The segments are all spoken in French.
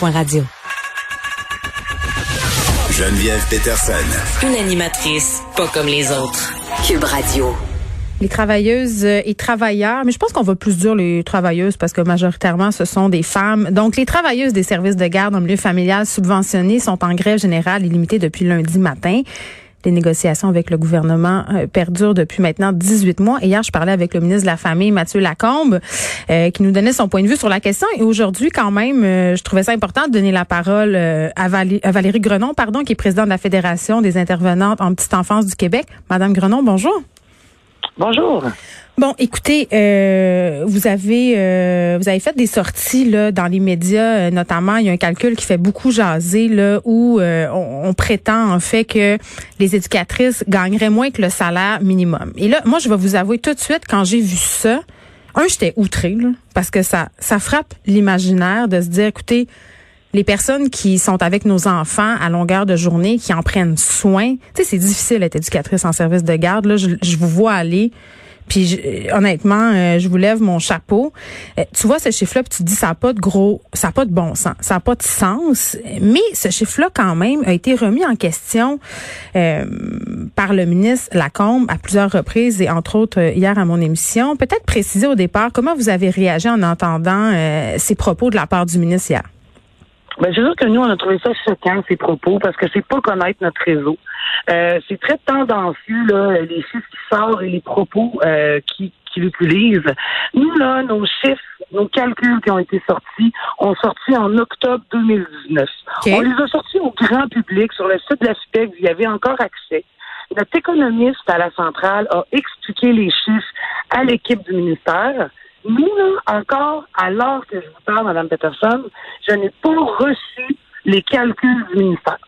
Radio. Geneviève Peterson. Une animatrice pas comme les autres. Cube Radio. Les travailleuses et travailleurs, mais je pense qu'on va plus dur les travailleuses parce que majoritairement ce sont des femmes. Donc les travailleuses des services de garde en milieu familial subventionné sont en grève générale illimitée depuis lundi matin. Les négociations avec le gouvernement perdurent depuis maintenant 18 mois. Et hier, je parlais avec le ministre de la Famille, Mathieu Lacombe, qui nous donnait son point de vue sur la question. Et aujourd'hui, quand même, je trouvais ça important de donner la parole à Valérie Grenon, qui est présidente de la Fédération des intervenantes en petite enfance du Québec. Madame Grenon, bonjour. Bonjour. Bon, écoutez, vous avez fait des sorties là dans les médias, notamment il y a un calcul qui fait beaucoup jaser là où on prétend en fait que les éducatrices gagneraient moins que le salaire minimum. Et là, moi je vais vous avouer tout de suite, quand j'ai vu ça, j'étais outrée là, parce que ça frappe l'imaginaire de se dire, écoutez, les personnes qui sont avec nos enfants à longueur de journée, qui en prennent soin, tu sais, c'est difficile d'être éducatrice en service de garde. Là, je vous vois aller, puis honnêtement, je vous lève mon chapeau. Tu vois ce chiffre-là, puis tu te dis, ça n'a pas de bon sens, ça n'a pas de sens. Mais ce chiffre-là, quand même, a été remis en question par le ministre Lacombe à plusieurs reprises, et entre autres hier à mon émission. Peut-être préciser au départ, comment vous avez réagi en entendant ces propos de la part du ministre hier? Ben, c'est sûr que nous, on a trouvé ça choquant, ces propos, parce que c'est pas connaître notre réseau. C'est très tendancieux, là, les chiffres qui sortent et les propos qu'ils utilisent. Nous, là, nos chiffres, nos calculs qui ont été sortis, ont sorti en octobre 2019. Okay. On les a sortis au grand public. Sur le site de la CITEC, vous y avez encore accès. Notre économiste à la centrale a expliqué les chiffres à l'équipe du ministère. Nous, là, encore, à l'heure que je vous parle, Mme Peterson, je n'ai pas reçu les calculs du ministère.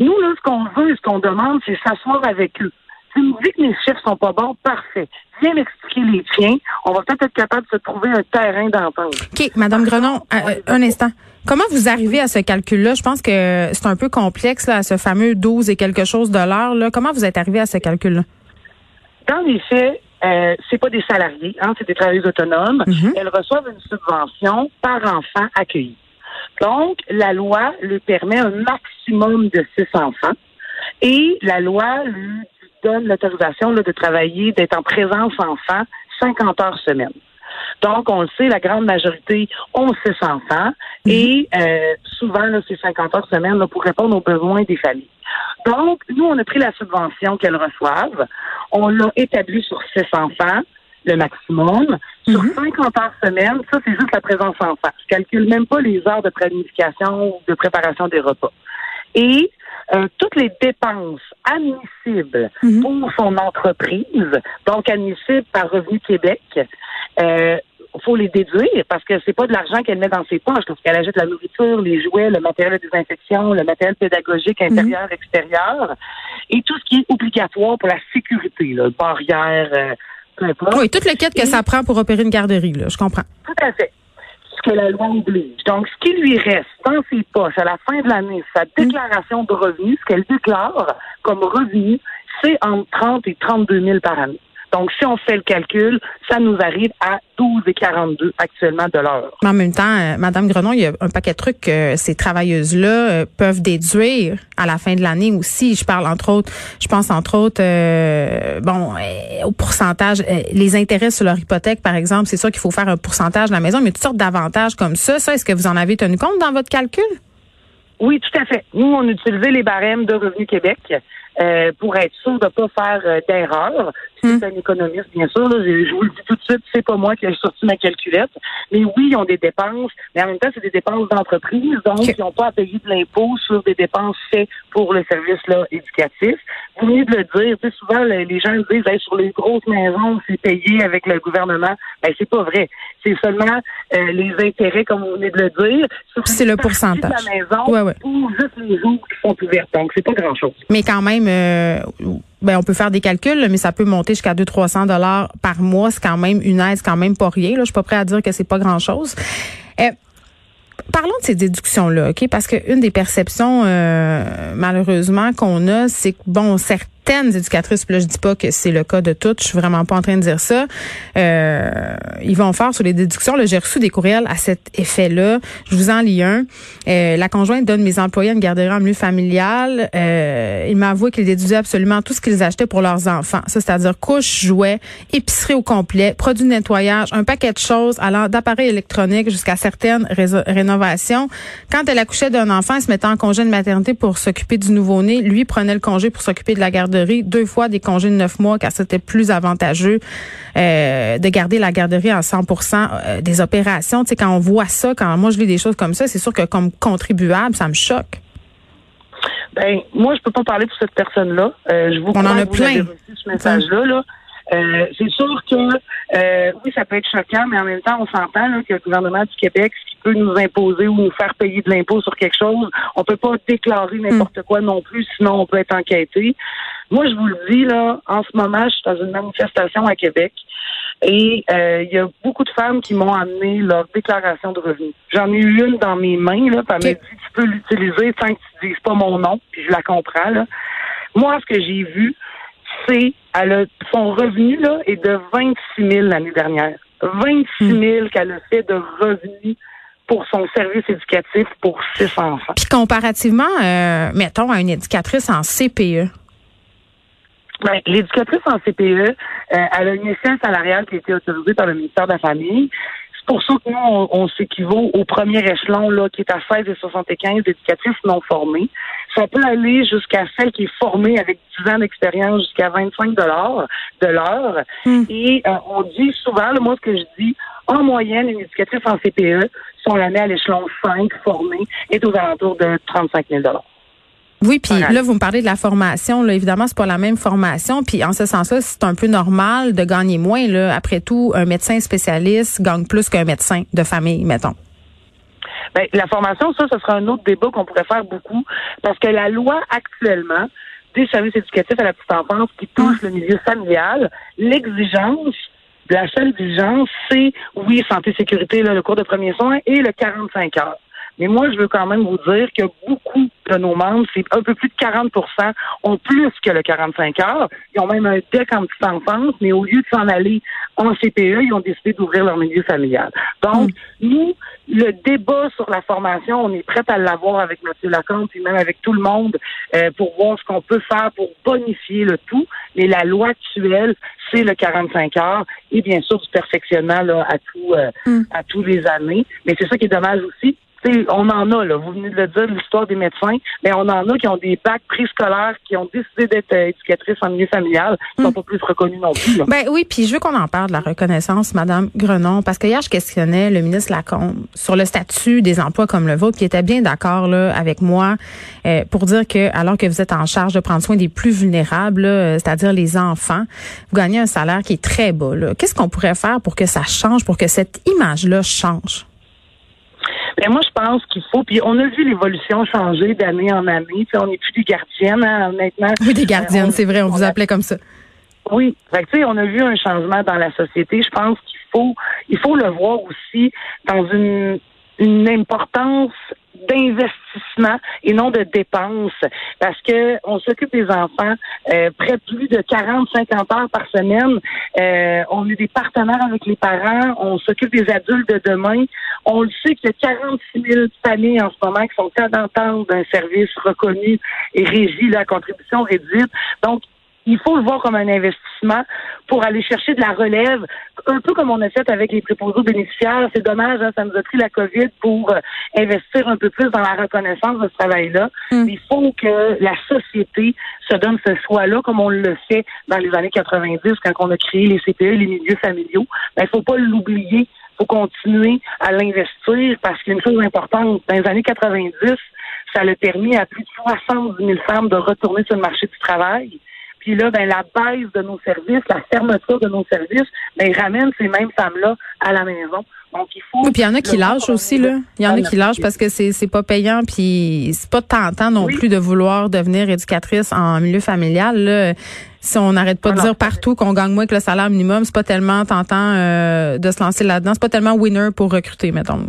Nous, là, ce qu'on veut et ce qu'on demande, c'est s'asseoir avec eux. Si vous me dites que mes chiffres sont pas bons, parfait. Viens m'expliquer les tiens. On va peut-être être capable de se trouver un terrain d'entente. OK, Mme Grenon, un instant. Comment vous arrivez à ce calcul-là? Je pense que c'est un peu complexe, là, à ce fameux 12 et quelque chose de l'heure, là. Comment vous êtes arrivé à ce calcul-là? Dans les faits, c'est pas des salariés, hein, c'est des travailleurs autonomes. Mm-hmm. Elles reçoivent une subvention par enfant accueilli. Donc, la loi lui permet un maximum de 6 enfants et la loi lui donne l'autorisation là, de travailler, d'être en présence enfant 50 heures semaine. Donc, on le sait, la grande majorité ont 6 enfants et souvent, là, c'est 50 heures semaine là, pour répondre aux besoins des familles. Donc, nous, on a pris la subvention qu'elles reçoivent. On l'a établie sur 6 enfants, le maximum. Mm-hmm. Sur 50 heures semaine, ça, c'est juste la présence enfant. Je calcule même pas les heures de planification ou de préparation des repas. Et toutes les dépenses admissibles pour son entreprise, donc admissibles par Revenu Québec, faut les déduire parce que c'est pas de l'argent qu'elle met dans ses poches. Parce qu'elle achète la nourriture, les jouets, le matériel de désinfection, le matériel pédagogique intérieur, extérieur et tout ce qui est obligatoire pour la sécurité, là, barrière, peu importe. Oui, toute le quête que ça prend pour opérer une garderie, là, je comprends. Tout à fait. Ce que la loi oblige. Donc, ce qui lui reste dans ses poches à la fin de l'année, sa déclaration de revenus, ce qu'elle déclare comme revenu, c'est entre 30 et 32 000 par année. Donc, si on fait le calcul, ça nous arrive à 12,42 actuellement de l'heure. Mais en même temps, Mme Grenon, il y a un paquet de trucs que ces travailleuses-là peuvent déduire à la fin de l'année aussi. Je pense entre autres, au pourcentage, les intérêts sur leur hypothèque, par exemple, c'est sûr qu'il faut faire un pourcentage de la maison, mais il y a toutes sortes d'avantages comme ça. Ça, est-ce que vous en avez tenu compte dans votre calcul? Oui, tout à fait. Nous, on utilisait les barèmes de Revenu Québec. Pour être sûr de pas faire d'erreur. C'est un économiste, bien sûr. Là, je vous le dis tout de suite, c'est pas moi qui ai sorti ma calculette. Mais oui, ils ont des dépenses, mais en même temps, c'est des dépenses d'entreprise. Donc, ils n'ont pas à payer de l'impôt sur des dépenses faites pour le service là éducatif. Vous venez de le dire. Tu sais, souvent, les gens disent sur les grosses maisons, c'est payé avec le gouvernement. Ben, c'est pas vrai. C'est seulement les intérêts, comme vous venez de le dire. Sur c'est le pourcentage. De la maison ou juste les jours qui sont ouverts. Donc, c'est pas grand-chose. Mais quand même, on peut faire des calculs, mais ça peut monter jusqu'à 200-300 $ par mois. C'est quand même une aide, c'est quand même pas rien. Là, je suis pas prête à dire que c'est pas grand-chose. Parlons de ces déductions-là, OK? Parce qu'une des perceptions, malheureusement, qu'on a, c'est que, bon, certains certaines éducatrices, puis là je dis pas que c'est le cas de toutes, je suis vraiment pas en train de dire ça, ils vont faire sur les déductions. Là, j'ai reçu des courriels à cet effet-là. Je vous en lis un. La conjointe donne mes employés à une garderie en milieu familial. Il m'a avoué qu'ils déduisaient absolument tout ce qu'ils achetaient pour leurs enfants. Ça, c'est-à-dire couches, jouets, épicerie au complet, produits de nettoyage, un paquet de choses allant d'appareils électroniques jusqu'à certaines rénovations. Quand elle accouchait d'un enfant, elle se mettait en congé de maternité pour s'occuper du nouveau-né. Lui prenait le congé pour s'occuper de la garderie. 2 fois des congés de 9 mois car c'était plus avantageux de garder la garderie en 100% des opérations. Tu sais, quand on voit ça, quand moi je lis des choses comme ça, c'est sûr que comme contribuable, ça me choque. Ben, moi, je peux pas parler pour cette personne-là. Je vous on en a plein. Avez reçu ce message-là, là. C'est sûr que, oui, ça peut être choquant, mais en même temps, on s'entend là, que le gouvernement du Québec, ce qui peut nous imposer ou nous faire payer de l'impôt sur quelque chose, on peut pas déclarer n'importe quoi non plus, sinon on peut être enquêté. Moi, je vous le dis, là, en ce moment, je suis dans une manifestation à Québec et il y a beaucoup de femmes qui m'ont amené leur déclaration de revenus. J'en ai eu une dans mes mains, là, puis elle m'a dit, tu peux l'utiliser tant que tu dises pas mon nom, puis je la comprends, là. Moi, ce que j'ai vu, c'est son revenu là est de 26 000 l'année dernière. 26 000 qu'elle a fait de revenus pour son service éducatif pour 6 enfants. Puis comparativement, mettons, à une éducatrice en CPE. Ben, l'éducatrice en CPE, elle a une échelle salariale qui a été autorisée par le ministère de la Famille. C'est pour ça que nous, on s'équivaut au premier échelon là, qui est à 16,75 d'éducatrices non formées. Ça peut aller jusqu'à celle qui est formée avec 10 ans d'expérience jusqu'à 25 $ de l'heure. Et on dit souvent, là, moi ce que je dis, en moyenne, une éducatrice en CPE, si on la met à l'échelon 5 formée, est aux alentours de 35 000 $. Oui, puis là, vous me parlez de la formation. Là, évidemment, c'est pas la même formation. Puis en ce sens-là, c'est un peu normal de gagner moins. Là, après tout, un médecin spécialiste gagne plus qu'un médecin de famille, mettons. Ben, la formation, ça sera un autre débat qu'on pourrait faire beaucoup. Parce que la loi actuellement des services éducatifs à la petite enfance qui touche le milieu familial, l'exigence, la seule exigence, c'est, oui, santé, sécurité, là, le cours de premier soin et le 45 heures. Mais moi, je veux quand même vous dire que beaucoup de nos membres, c'est un peu plus de 40%, ont plus que le 45 heures. Ils ont même un DEC en petite enfance, mais au lieu de s'en aller en CPE, ils ont décidé d'ouvrir leur milieu familial. Donc, nous, le débat sur la formation, on est prêts à l'avoir avec Mathieu Lacombe, puis même avec tout le monde, pour voir ce qu'on peut faire pour bonifier le tout. Mais la loi actuelle, c'est le 45 heures et bien sûr du perfectionnement là, à tous les années. Mais c'est ça qui est dommage aussi. T'sais, on en a, là, vous venez de le dire, l'histoire des médecins, mais on en a qui ont des bacs préscolaires, qui ont décidé d'être éducatrices en milieu familial, qui sont pas plus reconnus non plus. Là. Ben oui, puis je veux qu'on en parle de la reconnaissance, Madame Grenon, parce que hier, je questionnais le ministre Lacombe sur le statut des emplois comme le vôtre, puis il était bien d'accord là avec moi pour dire que, alors que vous êtes en charge de prendre soin des plus vulnérables, là, c'est-à-dire les enfants, vous gagnez un salaire qui est très bas. Là. Qu'est-ce qu'on pourrait faire pour que ça change, pour que cette image-là change? Ben moi, je pense qu'il faut. Puis on a vu l'évolution changer d'année en année. T'sais, on n'est plus des gardiennes, hein, maintenant. Oui, des gardiennes, c'est vrai. On vous appelait comme ça. Oui. Fait que, tu sais, on a vu un changement dans la société. Je pense qu'il faut, le voir aussi dans une importance d'investissement et non de dépenses. Parce que on s'occupe des enfants près de plus de 40-50 heures par semaine. On est des partenaires avec les parents. On s'occupe des adultes de demain. On le sait qu'il y a 46 000 familles en ce moment qui sont à l'entente d'un service reconnu et régi la contribution réduite. Donc, il faut le voir comme un investissement pour aller chercher de la relève, un peu comme on a fait avec les préposés aux bénéficiaires. C'est dommage, hein, ça nous a pris la COVID pour investir un peu plus dans la reconnaissance de ce travail-là. Il faut que la société se donne ce choix-là, comme on le fait dans les années 90, quand on a créé les CPE, les milieux familiaux. Ben, il faut pas l'oublier. Il faut continuer à l'investir parce qu'il y a une chose importante. Dans les années 90, ça a permis à plus de 70 000 femmes de retourner sur le marché du travail. Puis là, ben la baisse de nos services, la fermeture de nos services, ben ils ramènent ces mêmes femmes-là à la maison. Donc il faut. Oui, puis il y en a qui lâchent aussi là. Il y en a qui lâchent parce que c'est pas payant, puis c'est pas tentant non plus de vouloir devenir éducatrice en milieu familial. Là, si on n'arrête pas de dire partout qu'on gagne moins que le salaire minimum, c'est pas tellement tentant de se lancer là-dedans. C'est pas tellement winner pour recruter, mettons.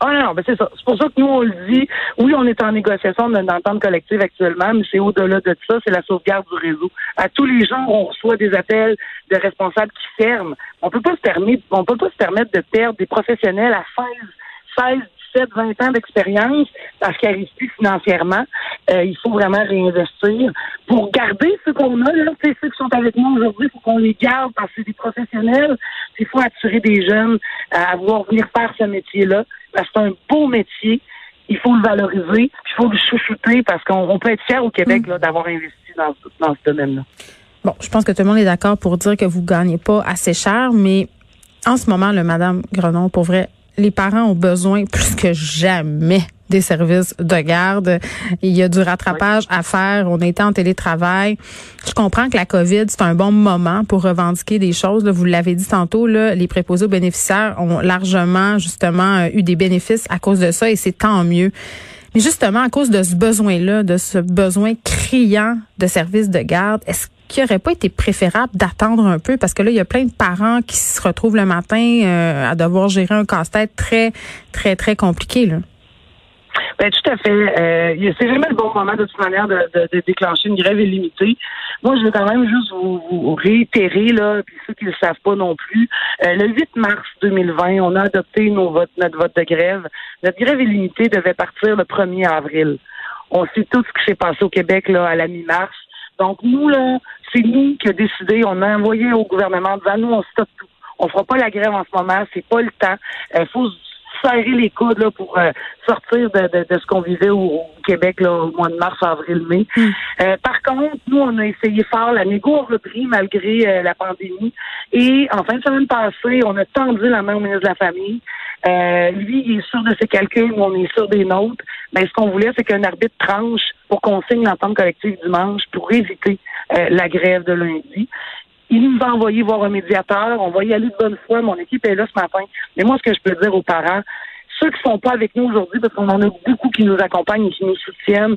Ah non, ben c'est ça. C'est pour ça que nous, on le dit. Oui, on est en négociation d'une entente collective actuellement, mais c'est au-delà de ça, c'est la sauvegarde du réseau. À tous les jours, on reçoit des appels de responsables qui ferment. On peut pas se permettre de perdre des professionnels à 16, 17, 20 ans d'expérience parce qu'ils n'arrivent plus financièrement. Il faut vraiment réinvestir pour garder ce qu'on a. Là, ceux qui sont avec moi aujourd'hui, il faut qu'on les garde parce que c'est des professionnels. Il faut attirer des jeunes à vouloir venir faire ce métier-là. Parce que c'est un beau métier. Il faut le valoriser. Il faut le chouchouter parce qu'on peut être fier au Québec là, d'avoir investi dans ce domaine-là. Bon, je pense que tout le monde est d'accord pour dire que vous ne gagnez pas assez cher, mais en ce moment, là, Madame Grenon, pour vrai, les parents ont besoin plus que jamais des services de garde. Il y a du rattrapage à faire. On était en télétravail. Je comprends que la COVID, c'est un bon moment pour revendiquer des choses. Là, vous l'avez dit tantôt, là, les préposés aux bénéficiaires ont largement, justement, eu des bénéfices à cause de ça et c'est tant mieux. Mais justement, à cause de ce besoin-là, de ce besoin criant de services de garde, est-ce qu'il n'aurait pas été préférable d'attendre un peu? Parce que là, il y a plein de parents qui se retrouvent le matin à devoir gérer un casse-tête très, très, très compliqué, là. Ben, tout à fait. C'est jamais le bon moment, de toute manière, de déclencher une grève illimitée. Moi, je veux quand même juste vous réitérer, là, puis ceux qui ne le savent pas non plus. Le 8 mars 2020, on a adopté notre vote de grève. Notre grève illimitée devait partir le 1er avril. On sait tout ce qui s'est passé au Québec, là, à la mi-mars. Donc, nous, là, c'est nous qui a décidé. On a envoyé au gouvernement en disant, nous, on stoppe tout. On fera pas la grève en ce moment. C'est pas le temps. Faut serrer les coudes là, pour sortir de ce qu'on vivait au Québec là, au mois de mars, avril, mai. Par contre, nous, on a essayé fort. La négo a repris malgré la pandémie. Et en fin de semaine passée, on a tendu la main au ministre de la Famille. Lui, il est sûr de ses calculs, nous, on est sûr des nôtres. Mais ce qu'on voulait, c'est qu'un arbitre tranche pour qu'on signe l'entente collective dimanche pour éviter la grève de lundi. Il nous a envoyé voir un médiateur. On va y aller de bonne foi. Mon équipe est là ce matin. Mais moi, ce que je peux dire aux parents, ceux qui sont pas avec nous aujourd'hui, parce qu'on en a beaucoup qui nous accompagnent et qui nous soutiennent,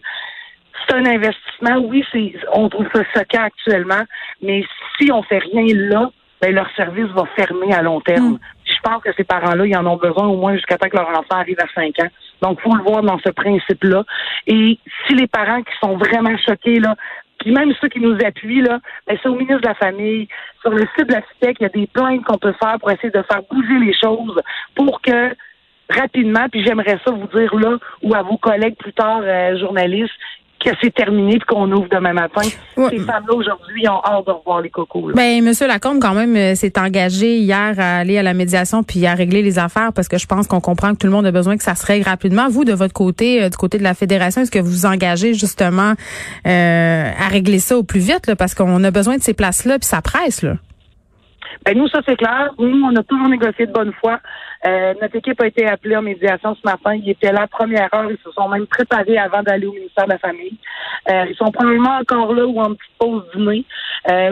c'est un investissement. Oui, on trouve ça choquant actuellement, mais si on fait rien là, ben leur service va fermer à long terme. Je pense que ces parents-là, ils en ont besoin au moins jusqu'à temps que leur enfant arrive à 5 ans. Donc, faut le voir dans ce principe-là. Et si les parents qui sont vraiment choqués, là, puis même ceux qui nous appuient, là, ben c'est au ministre de la Famille. Sur le site de la CITEC, il y a des plaintes qu'on peut faire pour essayer de faire bouger les choses pour que, rapidement, puis j'aimerais ça vous dire là, ou à vos collègues plus tard, journalistes, que c'est terminé puis qu'on ouvre demain matin. Ouais. Ces femmes-là, aujourd'hui, ont hâte de revoir les cocos. Ben, Monsieur Lacombe, quand même, s'est engagé hier à aller à la médiation puis à régler les affaires parce que je pense qu'on comprend que tout le monde a besoin que ça se règle rapidement. Vous, de votre côté, du côté de la Fédération, est-ce que vous vous engagez justement à régler ça au plus vite là, parce qu'on a besoin de ces places-là puis ça presse, là? Ben nous, ça c'est clair. Nous, on a toujours négocié de bonne foi. Notre équipe a été appelée en médiation ce matin. Ils étaient là à première heure. Ils se sont même préparés avant d'aller au ministère de la Famille. Ils sont probablement encore là ou en petite pause dîner.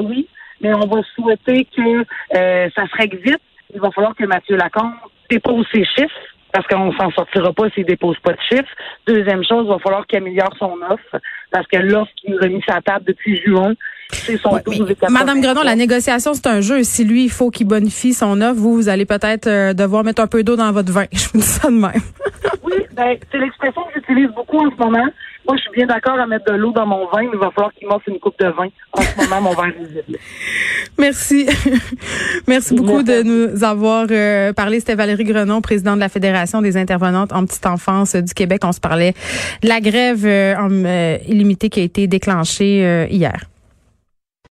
Oui, mais on va souhaiter que ça se règle vite. Il va falloir que Mathieu Lacombe dépose ses chiffres parce qu'on s'en sortira pas s'il dépose pas de chiffres. Deuxième chose, il va falloir qu'il améliore son offre parce que l'offre qu'il nous a mis sur la table depuis juin, Madame Grenon, la négociation, c'est un jeu. Si lui, il faut qu'il bonifie son offre, vous allez peut-être devoir mettre un peu d'eau dans votre vin. Je vous dis ça de même. Oui, ben, c'est l'expression que j'utilise beaucoup en ce moment. Moi, je suis bien d'accord à mettre de l'eau dans mon vin, mais il va falloir qu'il m'offre une coupe de vin. En ce moment, mon vin est visible. Merci. Merci beaucoup de nous avoir parlé. C'était Valérie Grenon, présidente de la Fédération des intervenantes en petite enfance du Québec. On se parlait de la grève illimitée qui a été déclenchée hier.